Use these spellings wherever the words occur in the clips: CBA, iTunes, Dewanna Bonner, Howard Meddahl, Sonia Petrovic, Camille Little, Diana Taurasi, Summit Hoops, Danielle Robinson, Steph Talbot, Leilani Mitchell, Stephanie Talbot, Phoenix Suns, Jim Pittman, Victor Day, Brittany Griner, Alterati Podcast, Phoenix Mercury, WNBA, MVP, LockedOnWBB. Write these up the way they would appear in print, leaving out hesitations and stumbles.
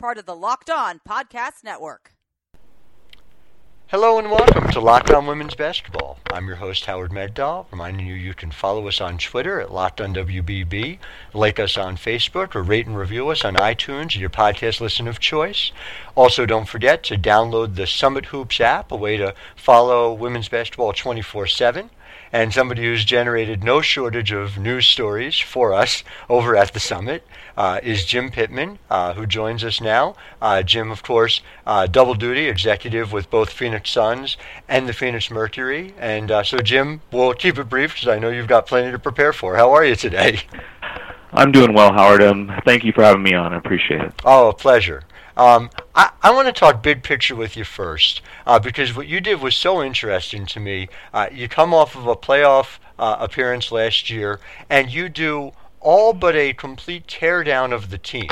part of the Locked On Podcast Network. Hello and welcome to Locked On Women's Basketball. I'm your host, Howard Meddahl, reminding you you can follow us on Twitter at LockedOnWBB, like us on Facebook, or rate and review us on iTunes, your podcast listen of choice. Also, don't forget to download the Summit Hoops app, a way to follow women's basketball 24/7. And somebody who's generated no shortage of news stories for us over at the Summit is Jim Pittman, who joins us now. Jim, of course, double duty executive with both Phoenix Suns and the Phoenix Mercury. And so, Jim, we'll keep it brief because I know you've got plenty to prepare for. How are you today? I'm doing well, Howard. Thank you for having me on. I appreciate it. Oh, a pleasure. I want to talk big picture with you first, because what you did was so interesting to me. You come off of a playoff appearance last year, and you do all but a complete teardown of the team.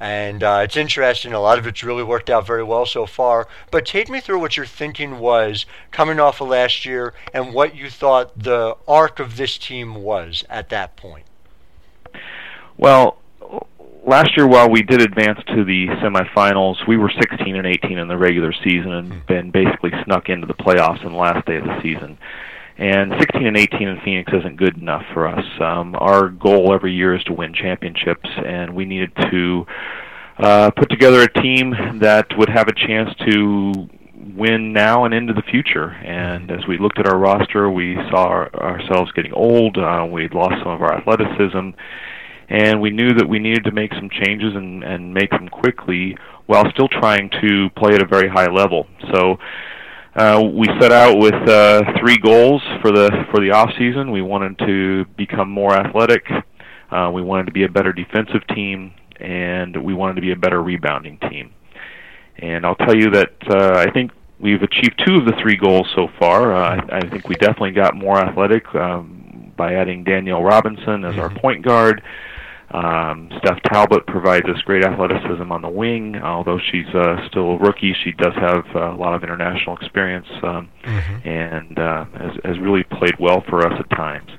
And it's interesting. A lot of it's really worked out very well so far. But take me through what your thinking was coming off of last year and what you thought the arc of this team was at that point. Well, last year, while we did advance to the semifinals, we were 16-18 in the regular season and been basically snuck into the playoffs on the last day of the season. And 16-18 in Phoenix isn't good enough for us. Our goal every year is to win championships, and we needed to put together a team that would have a chance to win now and into the future. And as we looked at our roster, we saw ourselves getting old. We'd lost some of our athleticism. And we knew that we needed to make some changes and make them quickly while still trying to play at a very high level. So we set out with three goals for the off season. We wanted to become more athletic. We wanted to be a better defensive team, and we wanted to be a better rebounding team. And I'll tell you that I think we've achieved two of the three goals so far. I think we definitely got more athletic by adding Danielle Robinson as our point guard. Steph Talbot provides us great athleticism on the wing. Although she's still a rookie, she does have a lot of international experience and has really played well for us at times.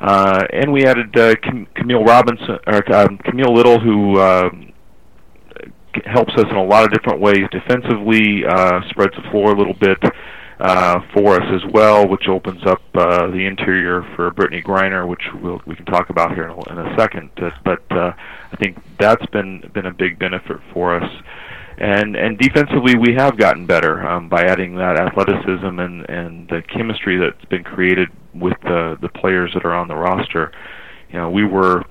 And we added Camille Little, who helps us in a lot of different ways defensively, spreads the floor a little bit for us as well, which opens up the interior for Brittany Griner, which we can talk about here in a second. But I think that's been a big benefit for us. And defensively, we have gotten better by adding that athleticism and the chemistry that's been created with the players that are on the roster. You know, we were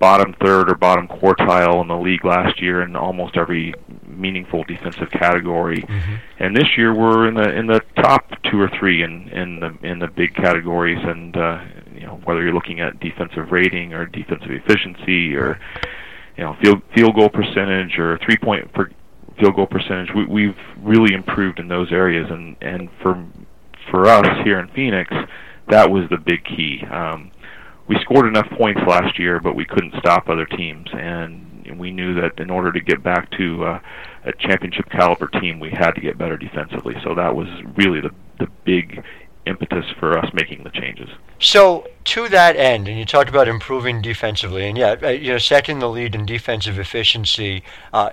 bottom third or bottom quartile in the league last year in almost every meaningful defensive category, and this year we're in the top two or three in the big categories. And you know, whether you're looking at defensive rating or defensive efficiency or field goal percentage or 3-point field goal percentage, we've really improved in those areas. And for us here in Phoenix, that was the big key. We scored enough points last year, but we couldn't stop other teams, and we knew that in order to get back to a championship caliber team, we had to get better defensively. So that was really the big impetus for us making the changes. So to that end, and you talked about improving defensively, and second the lead in defensive efficiency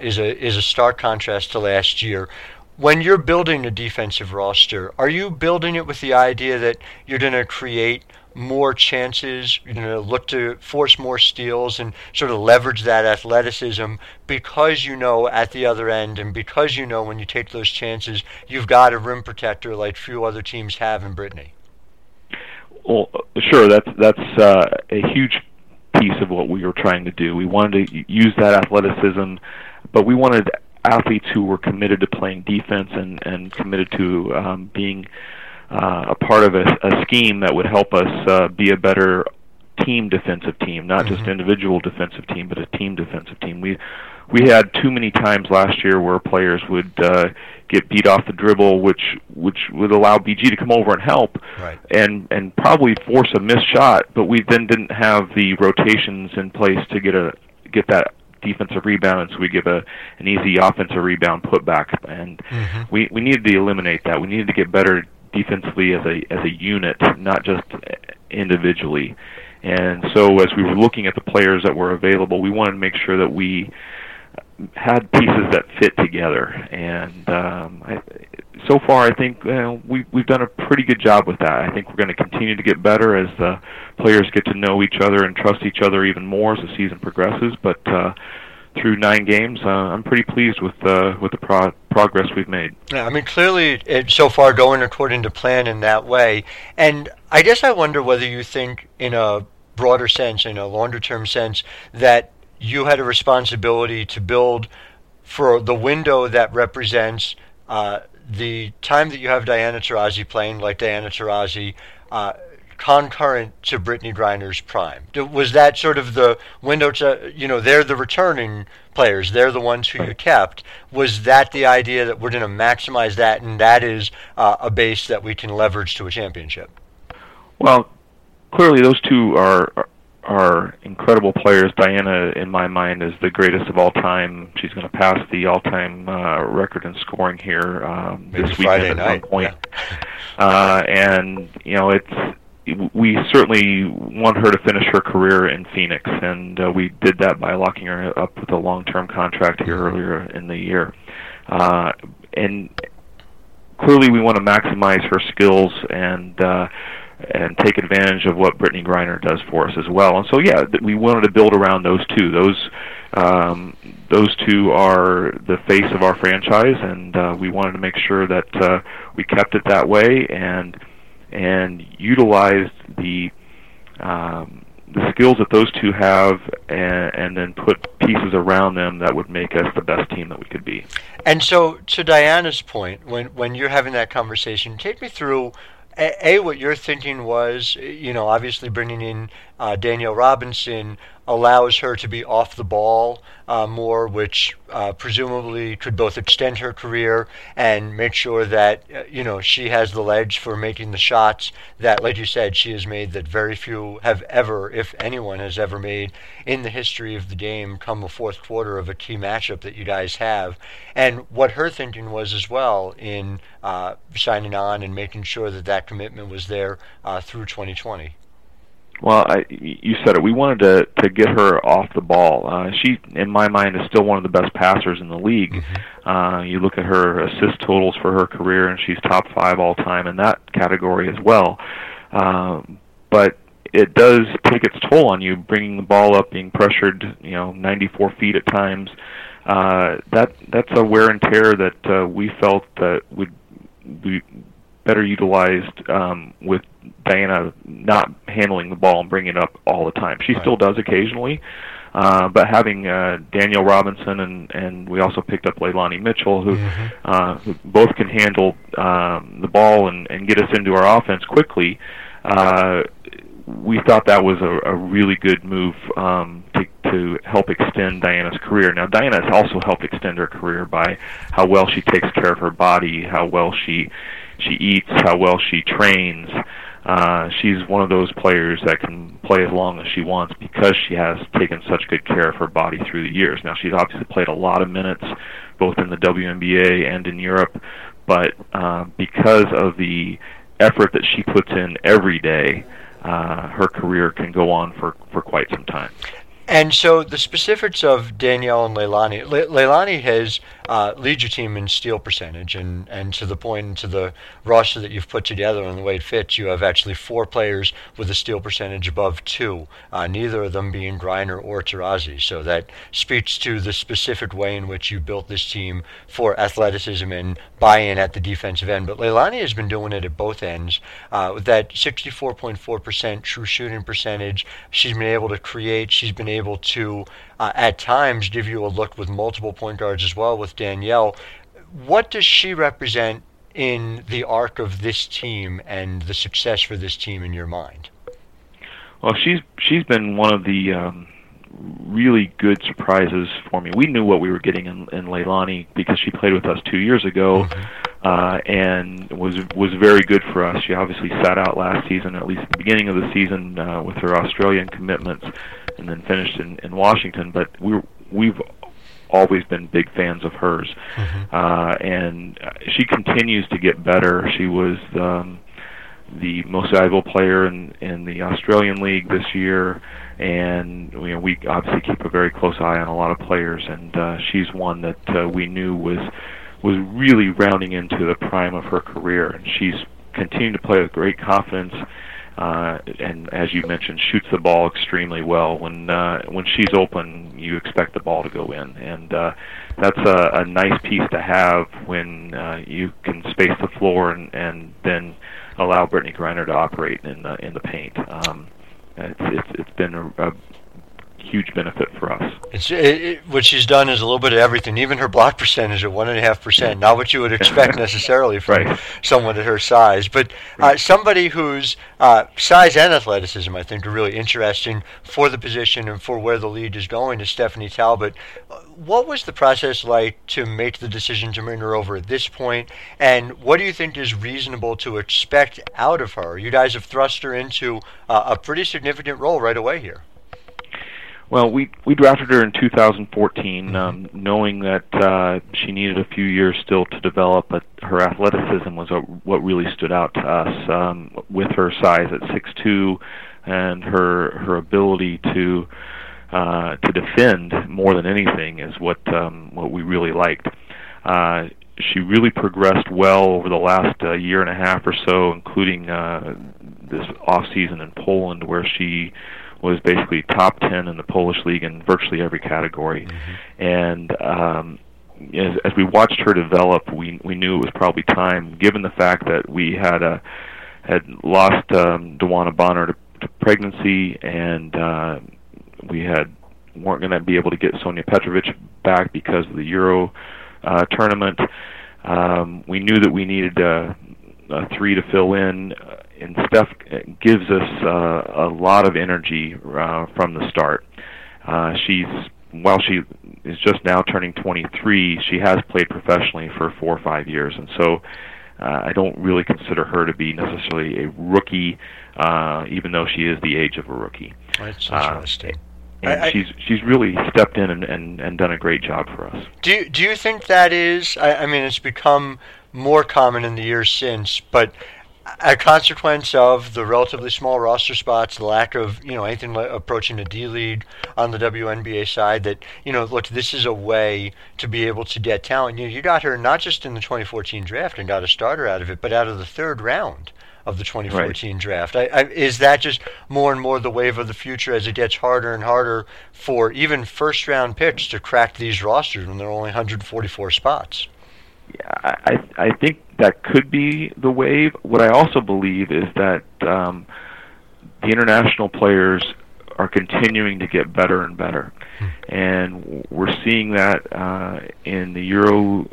is a stark contrast to last year. When you're building a defensive roster, are you building it with the idea that you're going to create more chances, look to force more steals and sort of leverage that athleticism because at the other end and because when you take those chances, you've got a rim protector like few other teams have in Brittany? Well, sure, that's a huge piece of what we were trying to do. We wanted to use that athleticism, but we wanted athletes who were committed to playing defense and committed to being a part of a scheme that would help us be a better team defensive team, not just individual defensive team, but a team defensive team. We we had too many times last year where players would get beat off the dribble, which would allow BG to come over and help, right, and probably force a missed shot, but we then didn't have the rotations in place to get that defensive rebound, and so we give an easy offensive rebound putback, and we needed to eliminate that. We needed to get better defensively as a unit, not just individually. And so as we were looking at the players that were available, we wanted to make sure that we had pieces that fit together. And so far, I think we've done a pretty good job with that. I think we're going to continue to get better as the players get to know each other and trust each other even more as the season progresses. But through 9 games, I'm pretty pleased with the progress we've made. Yeah, I mean, clearly it's so far going according to plan in that way. And I guess I wonder whether you think in a broader sense, in a longer-term sense, that you had a responsibility to build for the window that represents the time that you have Diana Taurasi playing like Diana Taurasi concurrent to Brittany Griner's prime. Was that sort of the window to, they're the returning players, they're the ones who you kept. Was that the idea that we're going to maximize that, and that is a base that we can leverage to a championship? Well, clearly those two are incredible players. Diana, in my mind, is the greatest of all time. She's going to pass the all-time record in scoring here this weekend at some point. Yeah. And we certainly want her to finish her career in Phoenix, and we did that by locking her up with a long-term contract here earlier in the year. And clearly, we want to maximize her skills and take advantage of what Brittany Griner does for us as well. And so, yeah, we wanted to build around those two. Those two are the face of our franchise, and we wanted to make sure that we kept it that way and utilized the skills that those two have and then put pieces around them that would make us the best team that we could be. And so, to Diana's point, when you're having that conversation, take me through what your thinking was. Obviously bringing in Danielle Robinson allows her to be off the ball more, which presumably could both extend her career and make sure that, she has the legs for making the shots that, like you said, she has made that very few have ever, if anyone has ever made in the history of the game come the fourth quarter of a key matchup that you guys have. And what her thinking was as well in signing on and making sure that commitment was there through 2020. Well, you said it. We wanted to get her off the ball. She, in my mind, is still one of the best passers in the league. Mm-hmm. You look at her assist totals for her career, and she's top 5 all time in that category as well. But it does take its toll on you, bringing the ball up, being pressured, 94 feet at times. That's a wear and tear that we felt that would be better utilized with Diana not handling the ball and bringing it up all the time. She still does occasionally, but having Danielle Robinson and we also picked up Leilani Mitchell, who both can handle the ball and get us into our offense quickly, we thought that was a really good move to help extend Diana's career. Now, Diana has also helped extend her career by how well she takes care of her body, how well she eats, how well she trains. She's one of those players that can play as long as she wants because she has taken such good care of her body through the years. Now, she's obviously played a lot of minutes, both in the WNBA and in Europe, but because of the effort that she puts in every day, her career can go on for quite some time. And so the specifics of Danielle and Leilani. Leilani has lead your team in steal percentage, and to the point, to the roster that you've put together and the way it fits, you have actually 4 players with a steal percentage above 2, neither of them being Griner or Taurasi. So that speaks to the specific way in which you built this team for athleticism and buy-in at the defensive end. But Leilani has been doing it at both ends. With that 64.4% true shooting percentage, she's been able to create, she's been able to at times give you a look with multiple point guards as well with Danielle. What does she represent in the arc of this team and the success for this team in your mind? Well, she's been one of the really good surprises for me. We knew what we were getting in Leilani because she played with us 2 years ago, and was very good for us. She obviously sat out last season, at least at the beginning of the season, with her Australian commitments, and then finished in Washington. But we've always been big fans of hers, and she continues to get better. She was the most valuable player in the Australian League this year, and you know, we obviously keep a very close eye on a lot of players, and she's one that we knew was really rounding into the prime of her career, and she's continued to play with great confidence, and as you mentioned, shoots the ball extremely well. When she's open, you expect the ball to go in, and that's a nice piece to have when you can space the floor and then allow Brittany Griner to operate in the paint. It's been a huge benefit for us. What she's done is a little bit of everything. Even her block percentage at 1.5%, not what you would expect necessarily from someone at her size, but somebody whose size and athleticism, I think, are really interesting for the position and for where the lead is going, is Stephanie Talbot. What was the process like to make the decision to bring her over at this point, and what do you think is reasonable to expect out of her? You guys have thrust her into a pretty significant role right away here. Well, we drafted her in 2014, knowing that she needed a few years still to develop, but her athleticism was what really stood out to us, with her size at 6'2", and her ability to defend more than anything is what we really liked. She really progressed well over the last year and a half or so, including this off season in Poland, where she was basically top 10 in the Polish league in virtually every category. And as we watched her develop, we knew it was probably time, given the fact that we had lost Dewanna Bonner to pregnancy, and we weren't going to be able to get Sonia Petrovic back because of the Euro tournament. We knew that we needed a three to fill in, and Steph gives us a lot of energy from the start. While she is just now turning 23, she has played professionally for 4 or 5 years, and so I don't really consider her to be necessarily a rookie, even though she is the age of a rookie. That's interesting. And she's really stepped in and done a great job for us. Do you think that is, I mean, it's become more common in the years since, but a consequence of the relatively small roster spots, the lack of, anything approaching a D league on the WNBA side, that, look, this is a way to be able to get talent. You got her not just in the 2014 draft and got a starter out of it, but out of the third round of the 2014 draft. Is that just more and more the wave of the future as it gets harder and harder for even first-round picks to crack these rosters when there are only 144 spots? Yeah, I think that could be the wave. What I also believe is that the international players are continuing to get better and better, and we're seeing that in the Euro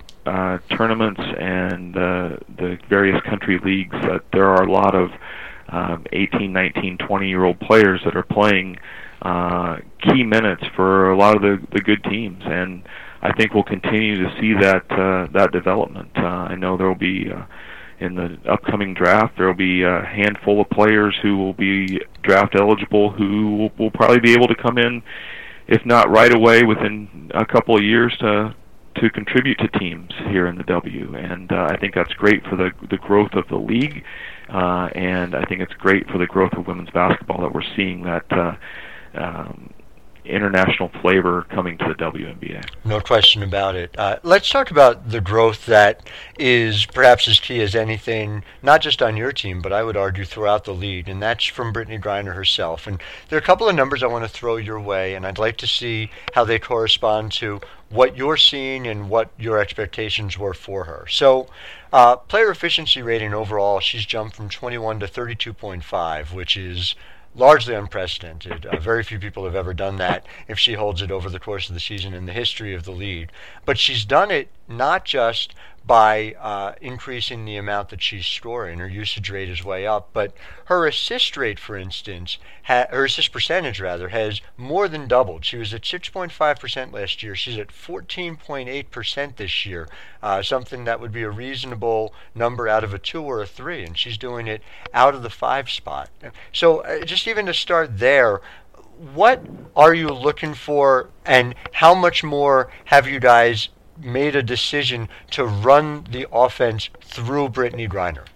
tournaments and the various country leagues, that there are a lot of 18, 19, 20-year-old players that are playing key minutes for a lot of the good teams, and I think we'll continue to see that development. I know there will be, in the upcoming draft, there will be a handful of players who will be draft eligible who will probably be able to come in, if not right away, within a couple of years to contribute to teams here in the W. And I think that's great for the growth of the league, and I think it's great for the growth of women's basketball that we're seeing that international flavor coming to the WNBA. No question about it. Let's talk about the growth that is perhaps as key as anything, not just on your team, but I would argue throughout the league, and that's from Brittany Griner herself. And there are a couple of numbers I want to throw your way, and I'd like to see how they correspond to what you're seeing and what your expectations were for her. So player efficiency rating overall, she's jumped from 21 to 32.5, which is largely unprecedented. Very few people have ever done that if she holds it over the course of the season in the history of the league. But she's done it not just by increasing the amount that she's scoring. Her usage rate is way up, but her assist rate, for instance, her assist percentage, rather, has more than doubled. She was at 6.5% last year. She's at 14.8% this year, something that would be a reasonable number out of a 2 or a 3, and she's doing it out of the 5 spot. So just even to start there, what are you looking for, and how much more have you guys made a decision to run the offense through Brittany Griner?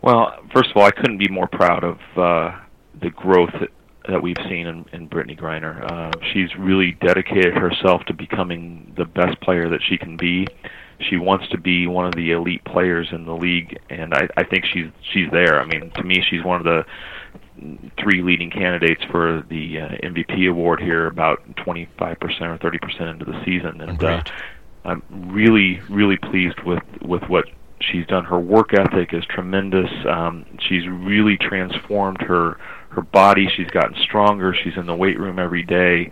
Well, first of all, I couldn't be more proud of the growth that we've seen in Brittany Griner. She's really dedicated herself to becoming the best player that she can be. She wants to be one of the elite players in the league, and I think she's there. I mean, to me, she's one of the 3 leading candidates for the MVP award here, about 25% or 30% into the season, and I'm really, really pleased with what she's done. Her work ethic is tremendous. She's really transformed her body. She's gotten stronger. She's in the weight room every day.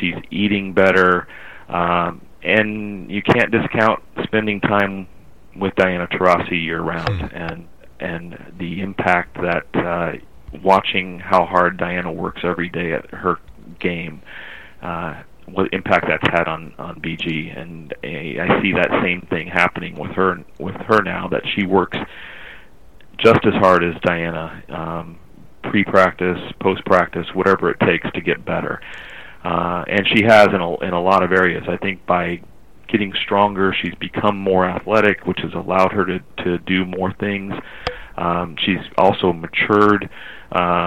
She's eating better, and you can't discount spending time with Diana Taurasi year round, and the impact that watching how hard Diana works every day at her game, what impact that's had on BG, and I see that same thing happening with her now, that she works just as hard as Diana, pre-practice, post-practice, whatever it takes to get better, and she has in a lot of areas. I think by getting stronger, she's become more athletic, which has allowed her to do more things. She's also matured as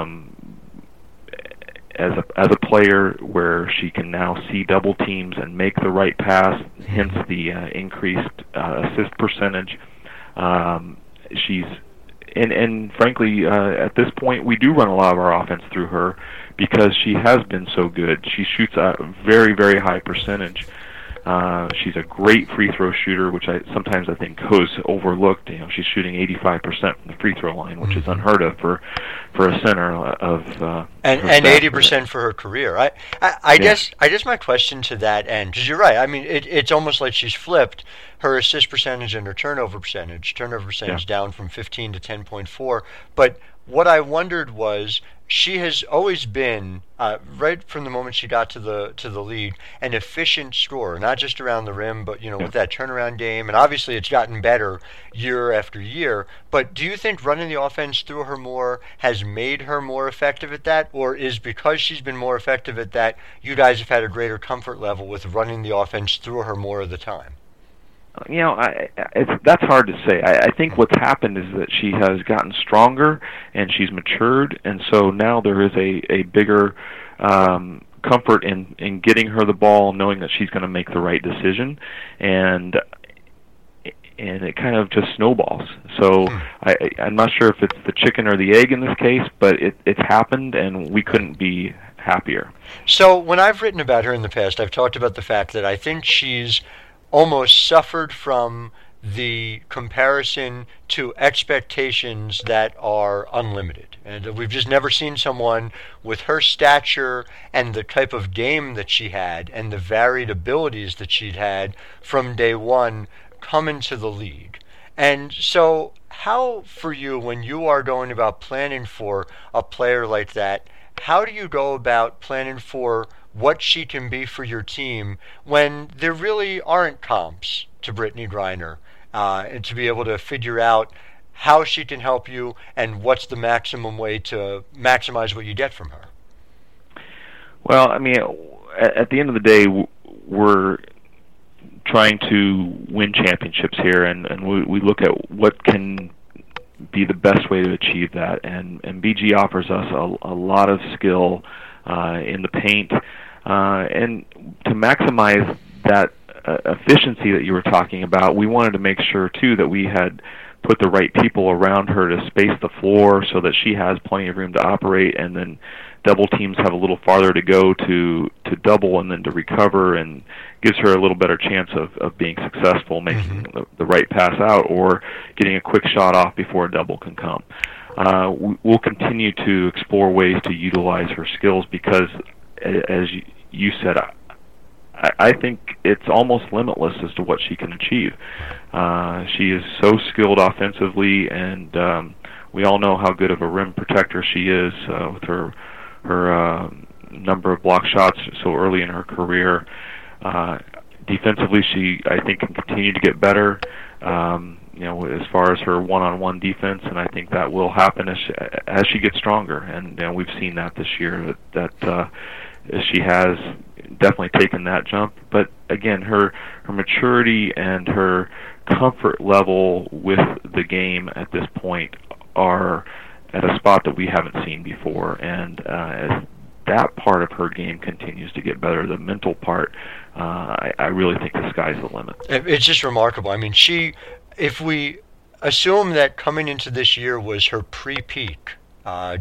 a player, where she can now see double teams and make the right pass, hence the increased assist percentage. She's and frankly, at this point, we do run a lot of our offense through her because she has been so good. She shoots a very, very high percentage. She's a great free throw shooter, which I think goes overlooked. You know, she's shooting 85% from the free throw line, which is unheard of for a center of and 80% for her career. I guess my question to that end, because you're right. I mean, it's almost like she's flipped her assist percentage and her turnover percentage. Turnover percentage down from 15 to 10.4. But what I wondered was, she has always been, right from the moment she got to the league, an efficient scorer, not just around the rim, but with that turnaround game. And obviously, it's gotten better year after year. But do you think running the offense through her more has made her more effective at that, or is because she's been more effective at that, you guys have had a greater comfort level with running the offense through her more of the time? You know, that's hard to say. I think what's happened is that she has gotten stronger and she's matured, and so now there is a bigger comfort in getting her the ball, knowing that she's going to make the right decision, and it kind of just snowballs. So I'm not sure if it's the chicken or the egg in this case, but it's happened, and we couldn't be happier. So when I've written about her in the past, I've talked about the fact that I think she's almost suffered from the comparison to expectations that are unlimited. And we've just never seen someone with her stature and the type of game that she had and the varied abilities that she'd had from day one come into the league. And so how, for you, when you are going about planning for a player like that, how do you go about planning for what she can be for your team when there really aren't comps to Brittany Griner, and to be able to figure out how she can help you and what's the maximum way to maximize what you get from her? Well, I mean, at the end of the day, we're trying to win championships here, and we look at what can be the best way to achieve that, and BG offers us a lot of skill in the paint, and to maximize that efficiency that you were talking about, we wanted to make sure too that we had put the right people around her to space the floor so that she has plenty of room to operate, and then double teams have a little farther to go to double and then to recover, and gives her a little better chance of being successful making the right pass out or getting a quick shot off before a double can come. We'll continue to explore ways to utilize her skills because, as you said, I think it's almost limitless as to what she can achieve. She is so skilled offensively, and we all know how good of a rim protector she is with her number of block shots so early in her career. Defensively, she, I think, can continue to get better, as far as her one-on-one defense, and I think that will happen as she gets stronger, and we've seen that this year, that she has definitely taken that jump. But again, her maturity and her comfort level with the game at this point are at a spot that we haven't seen before, and as that part of her game continues to get better, the mental part, I really think the sky's the limit. It's just remarkable. I mean, if we assume that coming into this year was her pre-peak,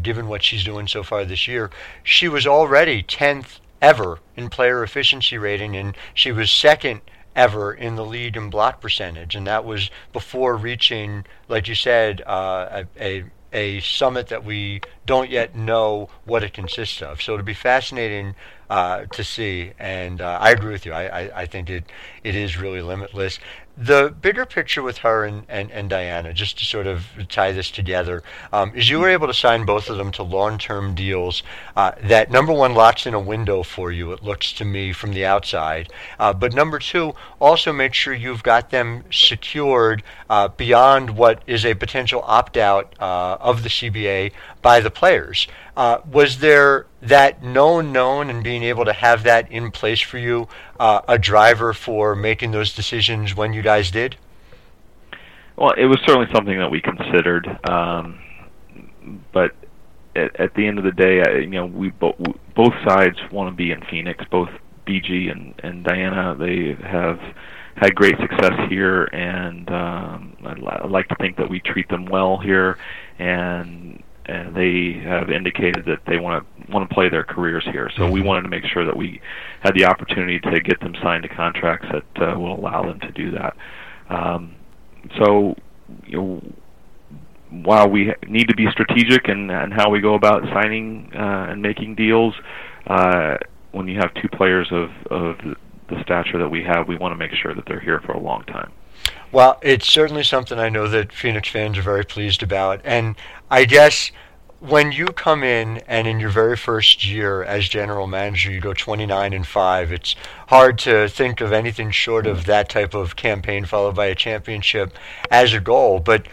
given what she's doing so far this year, she was already 10th ever in player efficiency rating, and she was second ever in the lead in block percentage, and that was before reaching, like you said, a summit that we don't yet know what it consists of. So it'll be fascinating to see, and I agree with you. I think it is really limitless. The bigger picture with her and Diana, just to sort of tie this together, is you were able to sign both of them to long-term deals that, number one, locks in a window for you, it looks to me, from the outside. But number two, also make sure you've got them secured beyond what is a potential opt-out of the CBA by the players. Was there that known and being able to have that in place for you a driver for making those decisions when you guys did? Well, it was certainly something that we considered, but at the end of the day, we both sides want to be in Phoenix. Both BG and Diana, they have had great success here, and I like to think that we treat them well here, and they have indicated that they want to play their careers here. So we wanted to make sure that we had the opportunity to get them signed to contracts that will allow them to do that. While we need to be strategic in how we go about signing and making deals, when you have two players of the stature that we have, we want to make sure that they're here for a long time. Well, it's certainly something I know that Phoenix fans are very pleased about. And I guess when you come in and in your very first year as general manager, you go 29-5, it's hard to think of anything short of that type of campaign followed by a championship as a goal. But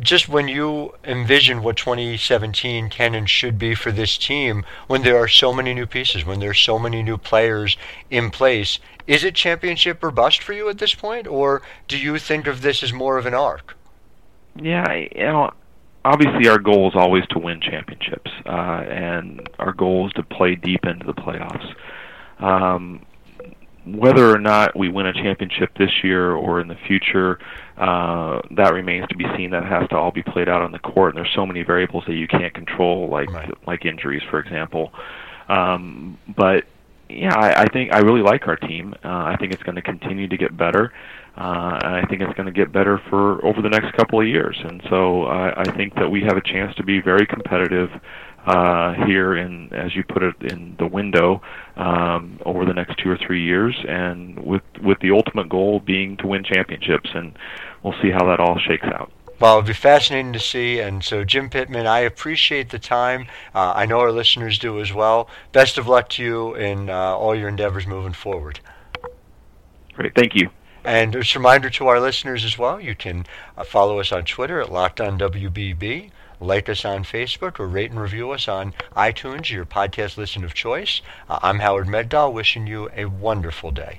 just when you envision what 2017 can and should be for this team, when there are so many new pieces, when there's so many new players in place, is it championship or bust for you at this point, or do you think of this as more of an arc? Yeah, obviously our goal is always to win championships, and our goal is to play deep into the playoffs. Whether or not we win a championship this year or in the future, that remains to be seen. That has to all be played out on the court, and there's so many variables that you can't control, like injuries, for example. But yeah, I think I really like our team. I think it's going to continue to get better, and I think it's going to get better for over the next couple of years. And so I think that we have a chance to be very competitive here in, as you put it, in the window over the next 2 or 3 years, and with the ultimate goal being to win championships, and we'll see how that all shakes out. Well, it'll be fascinating to see. And so, Jim Pittman, I appreciate the time. I know our listeners do as well. Best of luck to you in all your endeavors moving forward. Great. Thank you. And just a reminder to our listeners as well, you can follow us on Twitter at LockedOnWBB, like us on Facebook, or rate and review us on iTunes, your podcast listen of choice. I'm Howard Meddahl, wishing you a wonderful day.